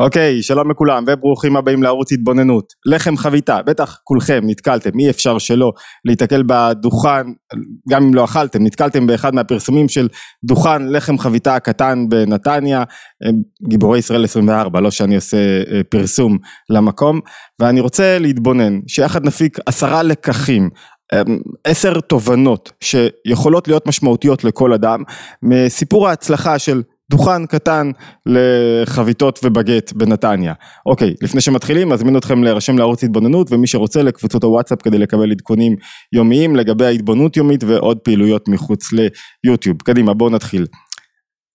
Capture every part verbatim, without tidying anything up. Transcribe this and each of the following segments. אוקיי, שלום לכולם וברוכים הבאים לערוץ התבוננות. לחם חביתה, בטח כולכם נתקלתם, אי אפשר שלא להתקל בדוכן, גם אם לא אכלתם, נתקלתם באחד מהפרסומים של דוכן לחם חביתה הקטן בנתניה, גיבורי ישראל עשרים וארבע, לא שאני עושה פרסום למקום, ואני רוצה להתבונן, שיחד נפיק עשרה לקחים, עשר תובנות שיכולות להיות משמעותיות לכל אדם, מסיפור ההצלחה של דוכן קטן לחביתות ובגט בנתניה. אוקיי, לפני שמתחילים, אזמין אתכם להירשם לערוץ התבוננות, ומי שרוצה לקבוצות הוואטסאפ כדי לקבל עדכונים יומיים, לגבי ההתבוננות יומית ועוד פעילויות מחוץ ליוטיוב. קדימה, בואו נתחיל.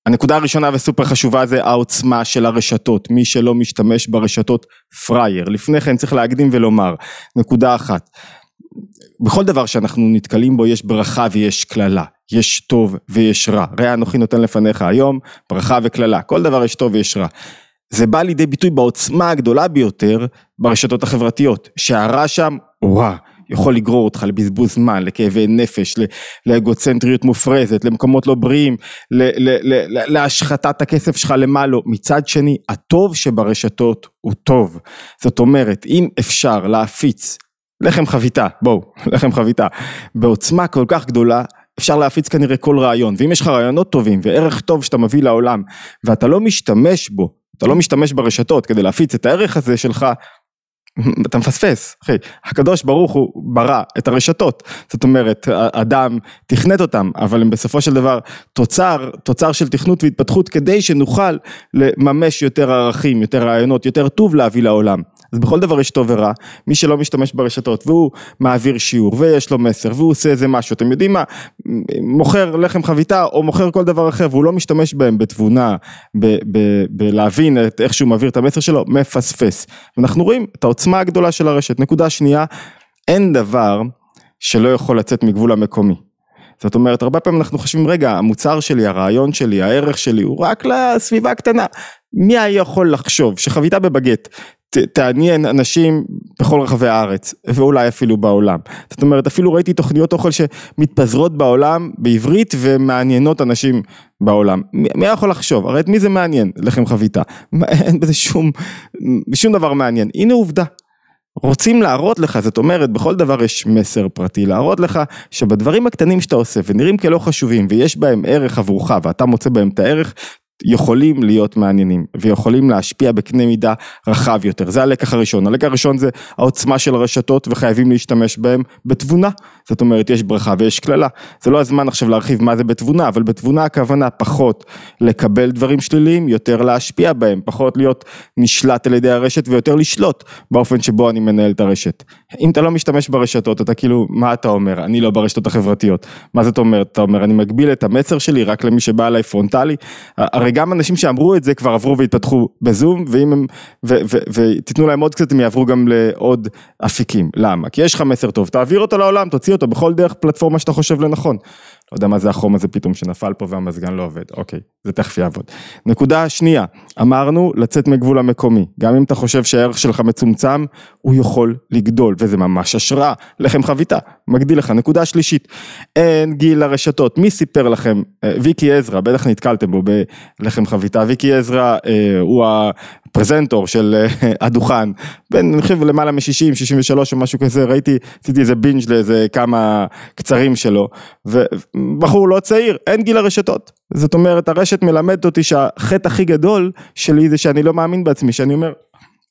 הנקודה הראשונה וסופר חשובה זה העוצמה של הרשתות, מי שלא משתמש ברשתות פרייר. לפני כן צריך להקדים ולומר, נקודה אחת, בכל דבר שאנחנו נתקלים בו יש ברכה ויש כללה, יש טוב ויש רע, ראה אנוכי נותן לפניך היום, ברכה וכללה, כל דבר יש טוב ויש רע, זה בא לידי ביטוי בעוצמה הגדולה ביותר ברשתות החברתיות, שהרע שם הוא רע, יכול לגרור אותך לבזבוז זמן, לכאבי נפש, לאגוצנטריות מופרזת, למקומות לא בריאים, להשחטת הכסף שלך למעלו. מצד שני, הטוב שברשתות הוא טוב, זאת אומרת, אם אפשר להפיץ לחם חביתה, בואו, לחם חביתה, בעוצמה כל כך גדולה, אפשר להפיץ כנראה כל רעיון, ואם יש לך רעיונות טובים, וערך טוב שאתה מביא לעולם, ואתה לא משתמש בו, אתה לא משתמש ברשתות, כדי להפיץ את הערך הזה שלך, אתה מפספס, אחי, הקדוש ברוך הוא ברא את הרשתות, זאת אומרת, אדם תכנת אותם, אבל הם בסופו של דבר תוצר, תוצר של תכנות והתפתחות, כדי שנוכל לממש יותר ערכים, יותר רעיונות, יותר טוב להביא לעולם. אז בכל דבר יש טוב ורע, מי שלא משתמש ברשתות, והוא מעביר שיעור, ויש לו מסר, והוא עושה איזה משהו, אתם יודעים מה, מוכר לחם חביתה, או מוכר כל דבר אחר, והוא לא משתמש בהם בתבונה, ב- ב- בלהבין את איך שהוא מעביר את המסר שלו, מפספס. ואנחנו רואים את העוצמה הגדולה של הרשת. נקודה שנייה, אין דבר שלא יכול לצאת מגבול המקומי. זאת אומרת, הרבה פעמים אנחנו חושבים, רגע, המוצר שלי, הרעיון שלי, הערך שלי, הוא רק לסביבה הקטנה. מי יכול לחשוב שחביתה בבגט תעניין אנשים בכל רחבי הארץ, ואולי אפילו בעולם. זאת אומרת, אפילו ראיתי תוכניות אוכל שמתפזרות בעולם בעברית, ומעניינות אנשים בעולם. מי יכול לחשוב? הרי את מי זה מעניין לחם חביתה? אין בזה שום, שום דבר מעניין. הנה עובדה. רוצים להראות לך, זאת אומרת, בכל דבר יש מסר פרטי, להראות לך שבדברים הקטנים שאתה עושה, ונראים כלא חשובים, ויש בהם ערך עבורך, ואתה מוצא בהם את הערך, יכולים להיות מעניינים, ויכולים להשפיע בקנה מידה רחב יותר. זה הלקח הראשון. הלקח הראשון זה העוצמה של הרשתות, וחייבים להשתמש בהם בתבונה. זאת אומרת, יש ברכה ויש כללה. זה לא הזמן עכשיו להרחיב מה זה בתבונה, אבל בתבונה הכוונה פחות לקבל דברים שליליים, יותר להשפיע בהם, פחות להיות נשלט על ידי הרשת, ויותר לשלוט באופן שבו אני מנהל את הרשת. אם אתה לא משתמש ברשתות, אתה כאילו, מה אתה אומר? אני לא ברשתות החברתיות. מה זאת אומרת? אתה אומר, אני מגביל את המסר שלי רק למי שבא עליי פרונטלי. גם אנשים שאמרו את זה כבר עברו והתפתחו בזום, ואם הם, ו, ו, ותתנו להם עוד קצת, הם יעברו גם לעוד אפיקים. למה? כי יש לך מסר טוב, תעביר אותו לעולם, תוציא אותו בכל דרך פלטפורמה שאתה חושב לנכון. לא יודע מה זה החום הזה פתאום שנפל פה והמזגן לא עובד. אוקיי, זה תכף יעבוד. נקודה שנייה, אמרנו לצאת מגבול המקומי. גם אם אתה חושב שהערך שלך מצומצם, הוא יכול לגדול, וזה ממש השראה. לחם חביתה, מגדיל לך. נקודה שלישית, אין גיל הרשתות. מי סיפר לכם? ויקי עזרא, בטח נתקלתם בו בלחם חביתה. ויקי עזרא הוא הפרזנטור של הדוכן. בין חבר למעלה מ-שישים, שישים ושלוש או משהו כזה, ראיתי, עשיתי איזה בינג' לאיזה כמה קצרים שלו, ו... בחור לא צעיר, אין גיל הרשתות. זאת אומרת, הרשת מלמדת אותי שהחטא הכי גדול שלי זה שאני לא מאמין בעצמי, שאני אומר,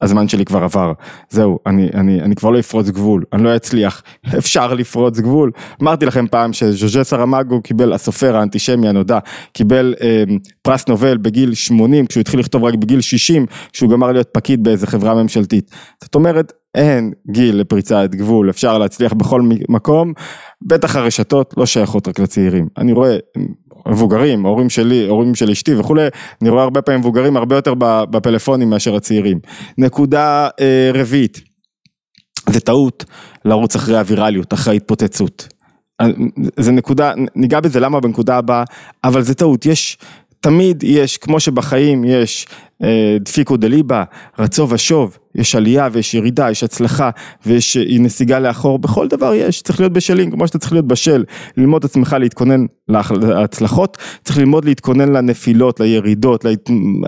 הזמן שלי כבר עבר, זהו, אני, אני, אני כבר לא אפרוץ גבול, אני לא אצליח, אפשר לפרוץ גבול. אמרתי לכם פעם שז'וז'ה סאראמאגו קיבל, הסופר האנטישמי הנודע, קיבל אה, פרס נובל בגיל שמונים, כשהוא התחיל לכתוב רק בגיל שישים, כשהוא גמר להיות פקיד באיזה חברה ממשלתית. זאת אומרת, אין גיל לפריצת גבול, אפשר להצליח בכל מקום, בטח הרשתות לא שייכות רק לצעירים. אני רואה מבוגרים, הורים שלי, הורים של אשתי וכולי, אני רואה הרבה פעמים מבוגרים הרבה יותר בפלאפונים מאשר הצעירים. נקודה אה, רביעית, זה טעות לרוץ אחרי הווירליות, אחרי התפוצצות. זה נקודה, ניגע בזה למה בנקודה הבאה, אבל זה טעות, יש... תמיד יש, כמו שבחיים יש דפיקו דליבה, רצו ושוב, יש עלייה ויש ירידה, יש הצלחה ויש נסיגה לאחור, בכל דבר יש, צריך להיות בשלים, כמו שאתה צריך להיות בשל, ללמוד עצמך להתכונן להצלחות, צריך ללמוד להתכונן לנפילות, לירידות,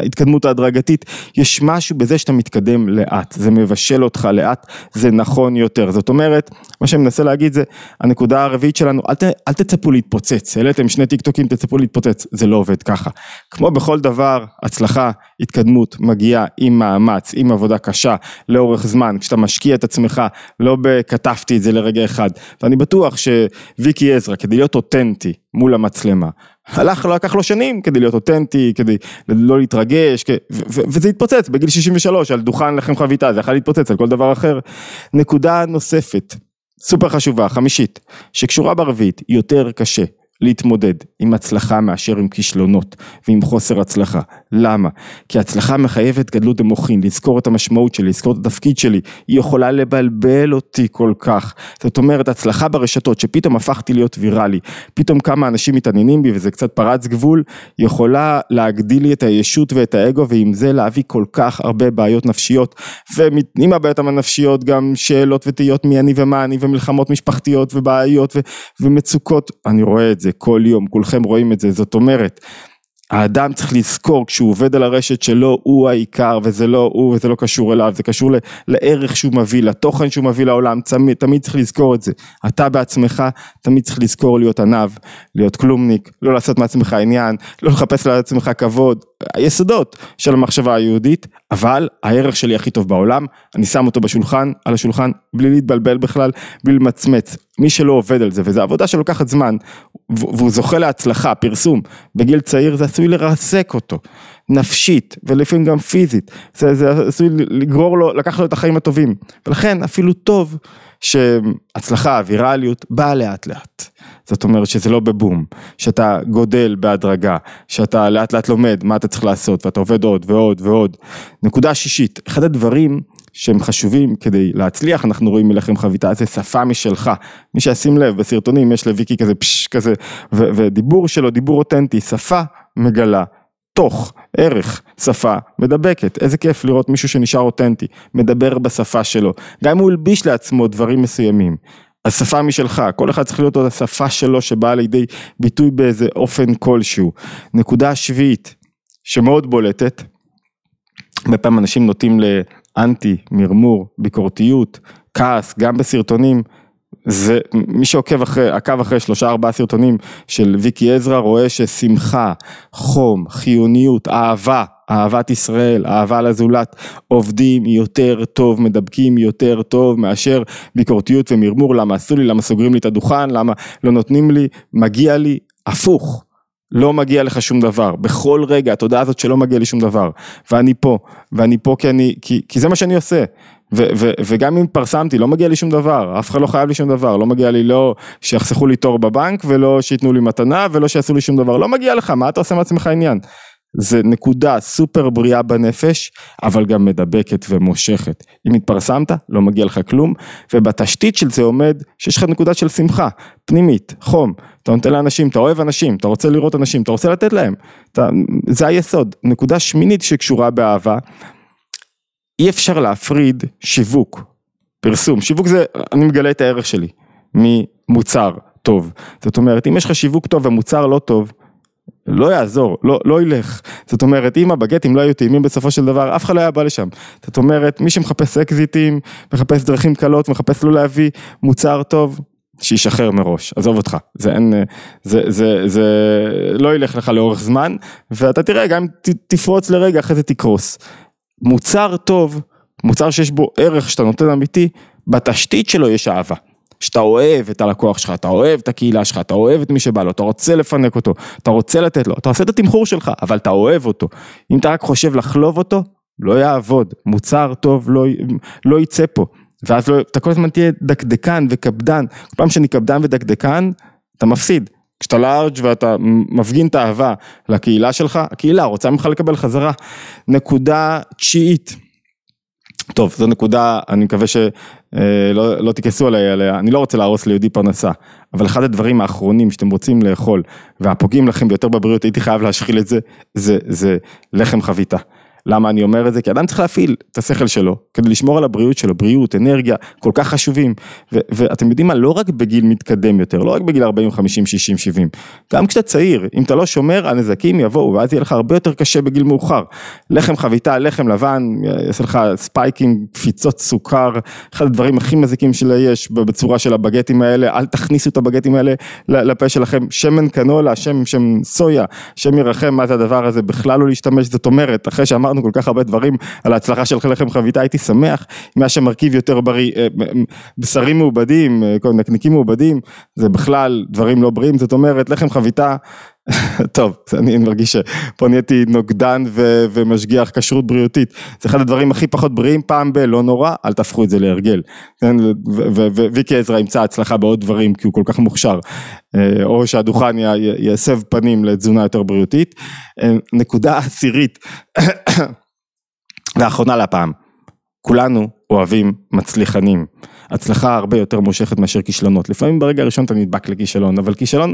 להתקדמות ההדרגתית, יש משהו בזה שאתה מתקדם לאט, זה מבשל אותך לאט, זה נכון יותר, זאת אומרת, מה שאני מנסה להגיד זה, הנקודה הרביעית שלנו, אל, ת, אל תצפו להתפוצץ, העליתם שני טיקטוקים, תצפו להתפוצץ, זה לא עובד ככה, כמו בכל דבר, הצלחה, התקדמות, מגיעה עם מאמץ, עם עבודה קשה, לאורך זמן, כשאתה משקיע את עצמך, לא בכתבתי את זה לרגע אחד, ואני בטוח שוויקי עזרא, כדי להיות אותנטי מול המצלמה, הלך, לא לקח לו שנים, כדי להיות אותנטי, כדי לא להתרגש, כ... ו- ו- וזה התפוצץ, בגיל שישים ושלוש, על דוכן לחם חביתה, זה יכול להתפוצץ על כל דבר אחר. נקודה נוספת, סופר חשובה, חמישית, שקשורה ברביעית, יותר קשה, להתמודד עם הצלחה מאשר עם כישלונות, ועם חוסר הצלחה. למה? כי הצלחה מחייבת גדלות המוחין, לזכור את המשמעות שלי, לזכור את התפקיד שלי, היא יכולה לבלבל אותי כל כך. זאת אומרת, הצלחה ברשתות, שפתאום הפכתי להיות ויראלי, פתאום כמה אנשים מתעניינים בי, וזה קצת פרץ גבול, יכולה להגדיל לי את הישות ואת האגו, ועם זה להביא כל כך הרבה בעיות נפשיות, ועם הבעיות הנפשיות, גם שאלות ותהיות מי אני ומה אני, ומלחמות משפחתיות ובעיות ו- ומצוקות. אני רואה את זה. כל יום, כולכם רואים את זה, זאת אומרת, האדם צריך לזכור, כשהוא עובד על הרשת שלו, הוא העיקר, וזה לא הוא, וזה לא קשור אליו, זה קשור לערך שהוא מביא, לתוכן שהוא מביא לעולם, תמיד, תמיד צריך לזכור את זה, אתה בעצמך, תמיד צריך לזכור להיות עניו, להיות כלומניק, לא לעשות מעצמך עניין, לא לחפש לעצמך כבוד, היסודות של המחשבה היהודית, אבל הערך שלי הכי טוב בעולם, אני שם אותו בשולחן, על השולחן, בלי להתבלבל בכלל, בלי למצמץ, מי שלא עובד על זה, וזו עבודה שלוקחת זמן, והוא זוכה להצלחה, פרסום, בגיל צעיר זה עשוי לרסק אותו, נפשית, ולפעמים גם פיזית, זה, זה עשוי לגרור לו, לקח לו את החיים הטובים, ולכן אפילו טוב, שהצלחה, הווירליות, באה לאט לאט, זאת אומרת שזה לא בבום, שאתה גודל בהדרגה, שאתה לאט לאט לומד, מה אתה צריך לעשות, ואתה עובד עוד ועוד ועוד, נקודה שישית, אחד הדברים, שהם חשובים כדי להצליח, אנחנו רואים מלחם חביתה, זה שפה משלך, מי שישים לב בסרטונים, יש לויקי כזה פשש כזה, ו- ודיבור שלו, דיבור אותנטי, שפה מגלה, תוך, ערך, שפה, מדבקת, איזה כיף לראות מישהו שנשאר אותנטי, מדבר בשפה שלו, גם הוא הלביש לעצמו דברים מסוימים, השפה משלך, כל אחד צריך להיות עוד השפה שלו, שבאה לידי ביטוי באיזה אופן כלשהו, נקודה שביעית, שמאוד בולטת, בפעם אנשים נוטים ל... אנטי, מרמור, ביקורתיות, כעס, גם בסרטונים, זה, מי שעוקב אחרי, עקב אחרי שלושה ארבעה סרטונים של ויקי עזרא, רואה ששמחה, חום, חיוניות, אהבה, אהבת ישראל, אהבה לזולת, עובדים יותר טוב, מדבקים יותר טוב, מאשר ביקורתיות ומרמור, למה עשו לי, למה סוגרים לי את הדוכן, למה לא נותנים לי, מגיע לי, הפוך. לא מגיע לך שום דבר, בכל רגע, התודעה הזאת שלא מגיע לי שום דבר, ואני פה, ואני פה כי אני, כי, כי זה מה שאני עושה, ו, ו, וגם אם פרסמתי, לא מגיע לי שום דבר, אף אחד לא חייב לי שום דבר, לא מגיע לי לא שיחסכו לי תור בבנק, ולא שיתנו לי מתנה, ולא שיעשו לי שום דבר, לא מגיע לך, מה אתה עושה מעצמך עניין? זה נקודה סופר בריאה בנפש, אבל גם מדבקת ומושכת. אם התפרסמת, לא מגיע לך כלום, ובתשתית של זה עומד, שיש לך נקודה של שמחה, פנימית, חום, אתה נותן לאנשים, אתה אוהב אנשים, אתה רוצה לראות אנשים, אתה רוצה לתת להם, אתה... זה היסוד. נקודה שמינית שקשורה באהבה, אי אפשר להפריד שיווק, פרסום, שיווק זה, אני מגלה את הערך שלי, ממוצר טוב, זאת אומרת, אם יש לך שיווק טוב ומוצר לא טוב, לא יעזור, לא, לא ילך, זאת אומרת, אם הבגטים לא היו טעימים בסופו של דבר, אף אחד לא היה בא לשם, זאת אומרת, מי שמחפש אקזיטים, מחפש דרכים קלות, מחפש לא להביא מוצר טוב, שישחרר מראש, עזוב אותך, זה אין, זה, זה, זה לא ילך לך לאורך זמן, ואתה תראה, גם תפרוץ לרגע, אחרי זה תקרוס, מוצר טוב, מוצר שיש בו ערך שאתה נותן אמיתי, בתשתית שלו יש אהבה, שאתה אוהב את הלקוח שלך, אתה אוהב את הקהילה שלך, אתה אוהב את מי שבא לו, אתה רוצה לפנק אותו, אתה רוצה לתת לו, אתה עושה את התמחור שלך, אבל אתה אוהב אותו. אם אתה רק חושב לחלוב אותו, לא יעבוד, מוצר טוב לא, לא יצא פה. ואז לא, אתה כל הזמן תהיה דקדקן וקפדן, כל פעם שאני קפדן ודקדקן, אתה מפסיד. כשאתה לארג' ואתה מפגין את האהבה לקהילה שלך, הקהילה רוצה ממך לקבל חזרה. נקודה תשיעית. טוב, זו נקודה, אני מקווה ש... לא, לא תכסו עליה, עליה, אני לא רוצה להרוס ליהודי פרנסה, אבל אחד הדברים האחרונים שאתם רוצים לאכול, והפוגעים לכם ביותר בבריאות, הייתי חייב להשחיל את זה, זה, זה לחם חביתה. למה אני אומר את זה? כי אדם צריך להפעיל את השכל שלו, כדי לשמור על הבריאות שלו, בריאות, אנרגיה, כל כך חשובים, ו- ואתם יודעים מה, לא רק בגיל מתקדם יותר, לא רק בגיל ארבעים, חמישים, שישים, שבעים, גם כשאתה צעיר, אם אתה לא שומר, הנזקים יבואו, ואז יהיה לך הרבה יותר קשה בגיל מאוחר, לחם חביתה, לחם לבן, יעשה לך ספייקים, קפיצות סוכר, אחד הדברים הכי מזיקים שלה יש, בצורה של הבגטים האלה, אל תכניסו את הבגטים האלה לפה שלכם, שמן קנולה, שם, שם סויה, שם ירחם, מה זה הדבר הזה? בכלל לא להשתמש, זאת אומרת, אחרי שאמרנו כל כך הרבה דברים על ההצלחה של לחם חביתה, הייתי שמח, מה שמרכיב יותר בריא, בשרים מעובדים, נקניקים מעובדים, זה בכלל דברים לא בריאים, זאת אומרת, לחם חביתה, טוב, אני מרגיש שפה נהייתי נוגדן ו- ומשגיח כשרות בריאותית, זה אחד הדברים הכי פחות בריאים, פעם ב- לא נורא, אל תהפכו את זה להרגל, וויקי עזרא ימצא הצלחה בעוד דברים, כי הוא כל כך מוכשר, או שהדוכן י- י- יסב פנים לתזונה יותר בריאותית, נקודה עשירית, והאחרונה לפעם, כולנו אוהבים מצליחנים, הצלחה הרבה יותר מושכת מאשר כישלונות, לפעמים ברגע הראשון אתה נדבק לכישלון, אבל כישלון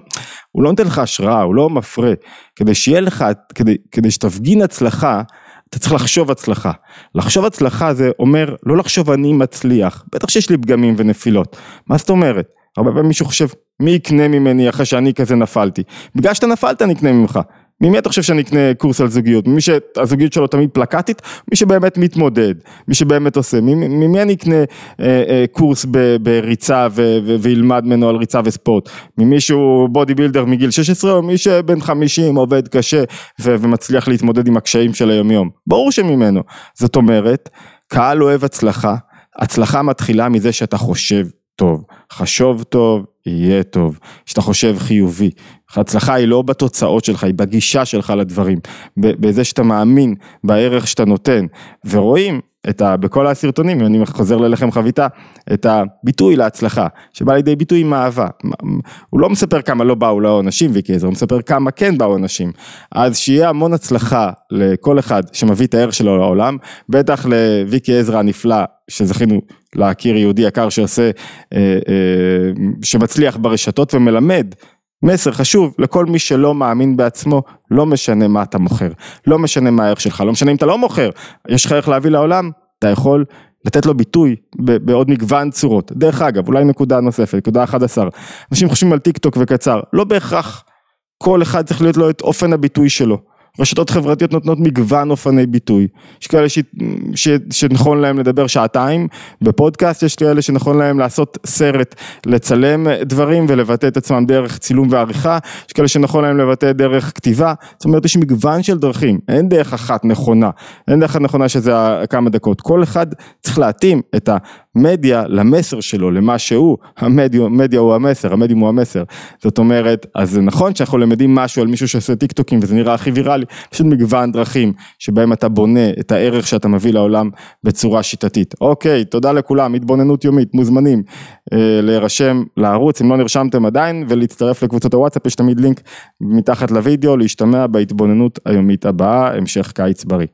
הוא לא נותן לך השראה, הוא לא מפרה, כדי שיהיה לך, כדי, כדי שתפגין הצלחה, אתה צריך לחשוב הצלחה, לחשוב הצלחה זה אומר, לא לחשוב אני מצליח, בטח שיש לי פגמים ונפילות, מה זאת אומרת? הרבה פעמים מישהו חושב, מי יקנה ממני אחרי שאני כזה נפלתי, בגלל שאתה נפלת אני אקנה ממך, ממי אתה חושב שאני אקנה קורס על זוגיות? ממי שהזוגיות שלו תמיד פלקטית, מי שבאמת מתמודד, מי שבאמת עושה, ממי אני אקנה קורס בריצה וילמד ממנו על ריצה וספורט, ממי שהוא בודי בילדר מגיל שש עשרה, או מי שבן חמישים עובד קשה ומצליח להתמודד עם הקשיים של היומיום, ברור שממנו, זאת אומרת, קהל אוהב הצלחה, הצלחה מתחילה מזה שאתה חושב טוב, חשוב טוב, יהיה טוב, שאתה חושב חיובי, ההצלחה היא לא בתוצאות שלך, היא בגישה שלך לדברים, בזה שאתה מאמין, בערך שאתה נותן, ורואים את ה, בכל הסרטונים, אני חוזר ללחם חביתה, את הביטוי להצלחה, שבא לידי ביטוי עם אהבה, הוא לא מספר כמה לא באו לו אנשים ויקי עזרא, הוא מספר כמה כן באו אנשים, אז שיהיה המון הצלחה לכל אחד שמביא את הערך שלו לעולם, בטח לויקי עזרא הנפלא, שזכינו להכיר יהודי יקר שעושה, שמצליח ברשתות ומלמד, מסר חשוב לכל מי שלא מאמין בעצמו, לא משנה מה אתה מוכר, לא משנה מה הערך שלך, לא משנה אם אתה לא מוכר, יש לך ערך להביא לעולם, אתה יכול לתת לו ביטוי בעוד מגוון צורות, דרך אגב, אולי נקודה נוספת, נקודה אחת עשרה, אנשים חושבים על טיק טוק וקצר, לא בהכרח, כל אחד צריך להיות לו את אופן הביטוי שלו, רשתות חברתיות נותנות מגוון אופני ביטוי, יש כאלה ש... ש... שנכון להם לדבר שעתיים, בפודקאסט יש כאלה שנכון להם לעשות סרט, לצלם דברים ולבטא את עצמם דרך צילום ועריכה, יש כאלה שנכון להם לבטא דרך כתיבה, זאת אומרת יש מגוון של דרכים, אין דרך אחת נכונה, אין דרך אחת נכונה שזה כמה דקות, כל אחד צריך להתאים את המדיה למסר שלו, למה שהוא, המדיה, המדיה הוא המסר, המדיום הוא המסר, זאת אומרת, אז זה נכון שאנחנו למדים משהו על מישהו שעושה טיק טוקים וזה נראה הכי ויראלי, פשוט מגוון דרכים שבהם אתה בונה את הערך שאתה מביא לעולם בצורה שיטתית. אוקיי, תודה לכולם, התבוננות יומית, מוזמנים אה, להירשם לערוץ, אם לא נרשמתם עדיין, ולהצטרף לקבוצות הוואטסאפ, יש תמיד לינק מתחת לוידאו, להשתמע בהתבוננות היומית הבאה, המשך קיץ בריא.